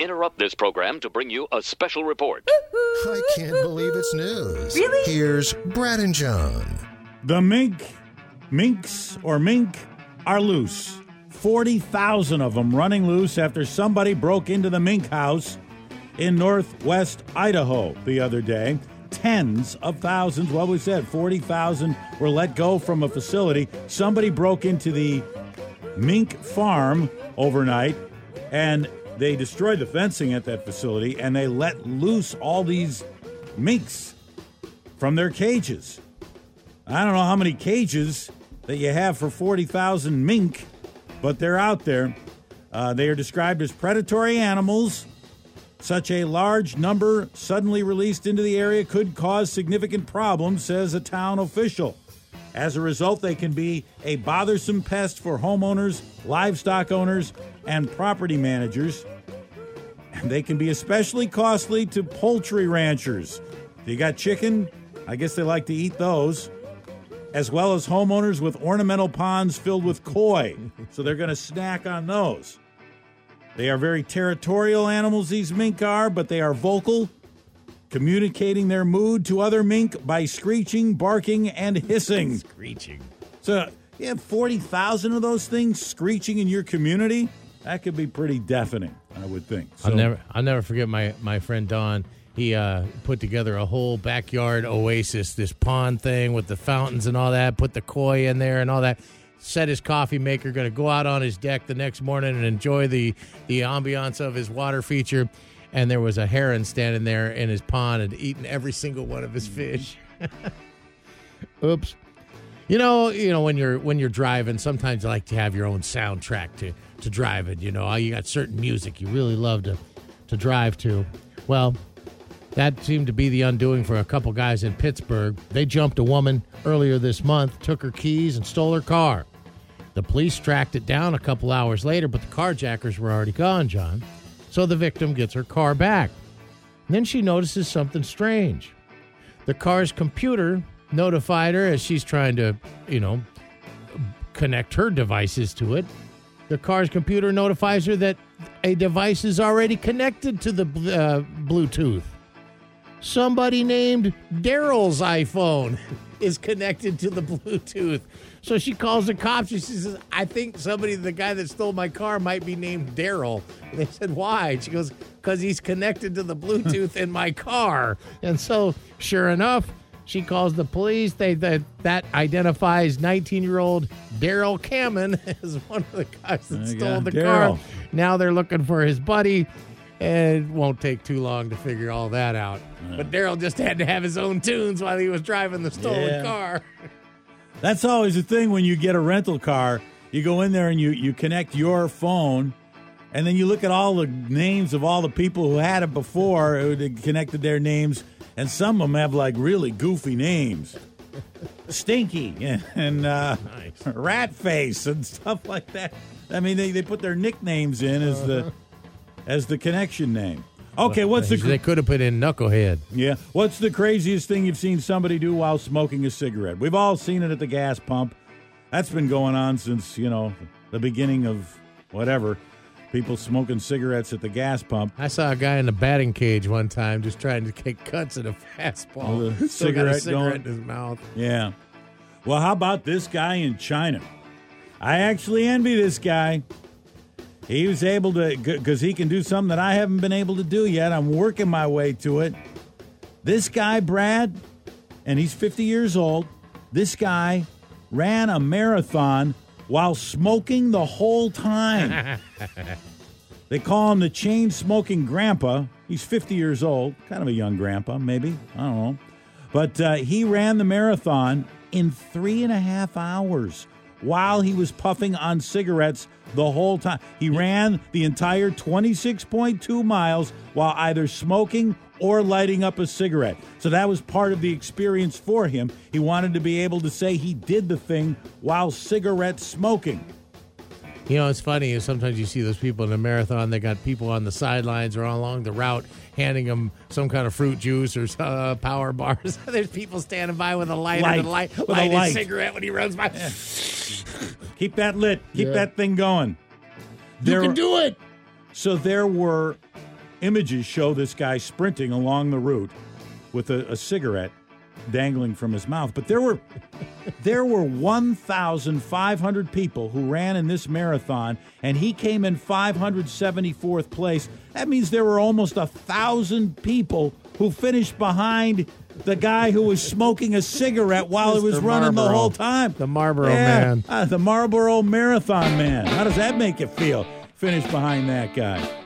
interrupt this program to bring you a special report. I can't believe it's news. Really? Here's Brad and John. The minks are loose. 40,000 of them running loose after somebody broke into the mink house in Northwest Idaho the other day. Tens of thousands, well, we said 40,000 were let go from a facility. Somebody broke into the mink farm overnight, and they destroyed the fencing at that facility, and they let loose all these minks from their cages. I don't know how many cages that you have for 40,000 mink, but they're out there. They are described as predatory animals. Such a large number suddenly released into the area could cause significant problems, says a town official. As a result, they can be a bothersome pest for homeowners, livestock owners, and property managers. And they can be especially costly to poultry ranchers. If you got chicken, I guess they like to eat those, as well as homeowners with ornamental ponds filled with koi. So they're going to snack on those. They are very territorial animals, these mink are, but they are vocal, communicating their mood to other mink by screeching, barking, and hissing. Screeching. So you have 40,000 of those things screeching in your community? That could be pretty deafening, I would think. So, I'll never forget my friend Don. He put together a whole backyard oasis, this pond thing with the fountains and all that, put the koi in there and all that. Set his coffee maker, going to go out on his deck the next morning and enjoy the ambiance of his water feature. And there was a heron standing there in his pond and eating every single one of his fish. Oops. You know, when you're driving, sometimes you like to have your own soundtrack to drive it. You know, you got certain music you really love to drive to. Well, that seemed to be the undoing for a couple guys in Pittsburgh. They jumped a woman earlier this month, took her keys, and stole her car. The police tracked it down a couple hours later, but the carjackers were already gone, John. So the victim gets her car back. And then she notices something strange. The car's computer notified her as she's trying to, connect her devices to it. The car's computer notifies her that a device is already connected to the Bluetooth. Somebody named Daryl's iPhone is connected to the Bluetooth. So she calls the cops and she says, I think the guy that stole my car might be named Daryl. They said, why? She goes, because he's connected to the Bluetooth in my car. And so, sure enough, she calls the police. That identifies 19-year-old Daryl Cameron as one of the guys that stole the car. Now they're looking for his buddy. And it won't take too long to figure all that out. Yeah. But Daryl just had to have his own tunes while he was driving the stolen car. That's always the thing when you get a rental car. You go in there and you connect your phone, and then you look at all the names of all the people who had it before who connected their names, and some of them have, like, really goofy names. Stinky and nice. Rat Face and stuff like that. I mean, they put their nicknames in as the... As the connection name. Okay, they could have put in Knucklehead. Yeah. What's the craziest thing you've seen somebody do while smoking a cigarette? We've all seen it at the gas pump. That's been going on since, the beginning of whatever. People smoking cigarettes at the gas pump. I saw a guy in the batting cage one time just trying to take cuts at a fastball. With a cigarette in his mouth. Yeah. Well, how about this guy in China? I actually envy this guy. He was able to, because he can do something that I haven't been able to do yet. I'm working my way to it. This guy, Brad, and he's 50 years old, this guy ran a marathon while smoking the whole time. They call him the chain-smoking grandpa. He's 50 years old, kind of a young grandpa, maybe. I don't know. But he ran the marathon in 3.5 hours. While he was puffing on cigarettes the whole time. He ran the entire 26.2 miles while either smoking or lighting up a cigarette. So that was part of the experience for him. He wanted to be able to say he did the thing while cigarette smoking. You know, it's funny. Sometimes you see those people in a marathon. They got people on the sidelines or along the route handing them some kind of fruit juice or power bars. There's people standing by with a lighter cigarette when he runs by. Yeah. Keep that lit. Keep that thing going. You can do it. So there were Images show this guy sprinting along the route with a cigarette dangling from his mouth. But there were 1,500 people who ran in this marathon, and he came in 574th place. That means there were almost 1,000 people who finished behind the guy who was smoking a cigarette while he was running the whole time. The Marlboro Man. The Marlboro Marathon Man. How does that make you feel? Finish behind that guy.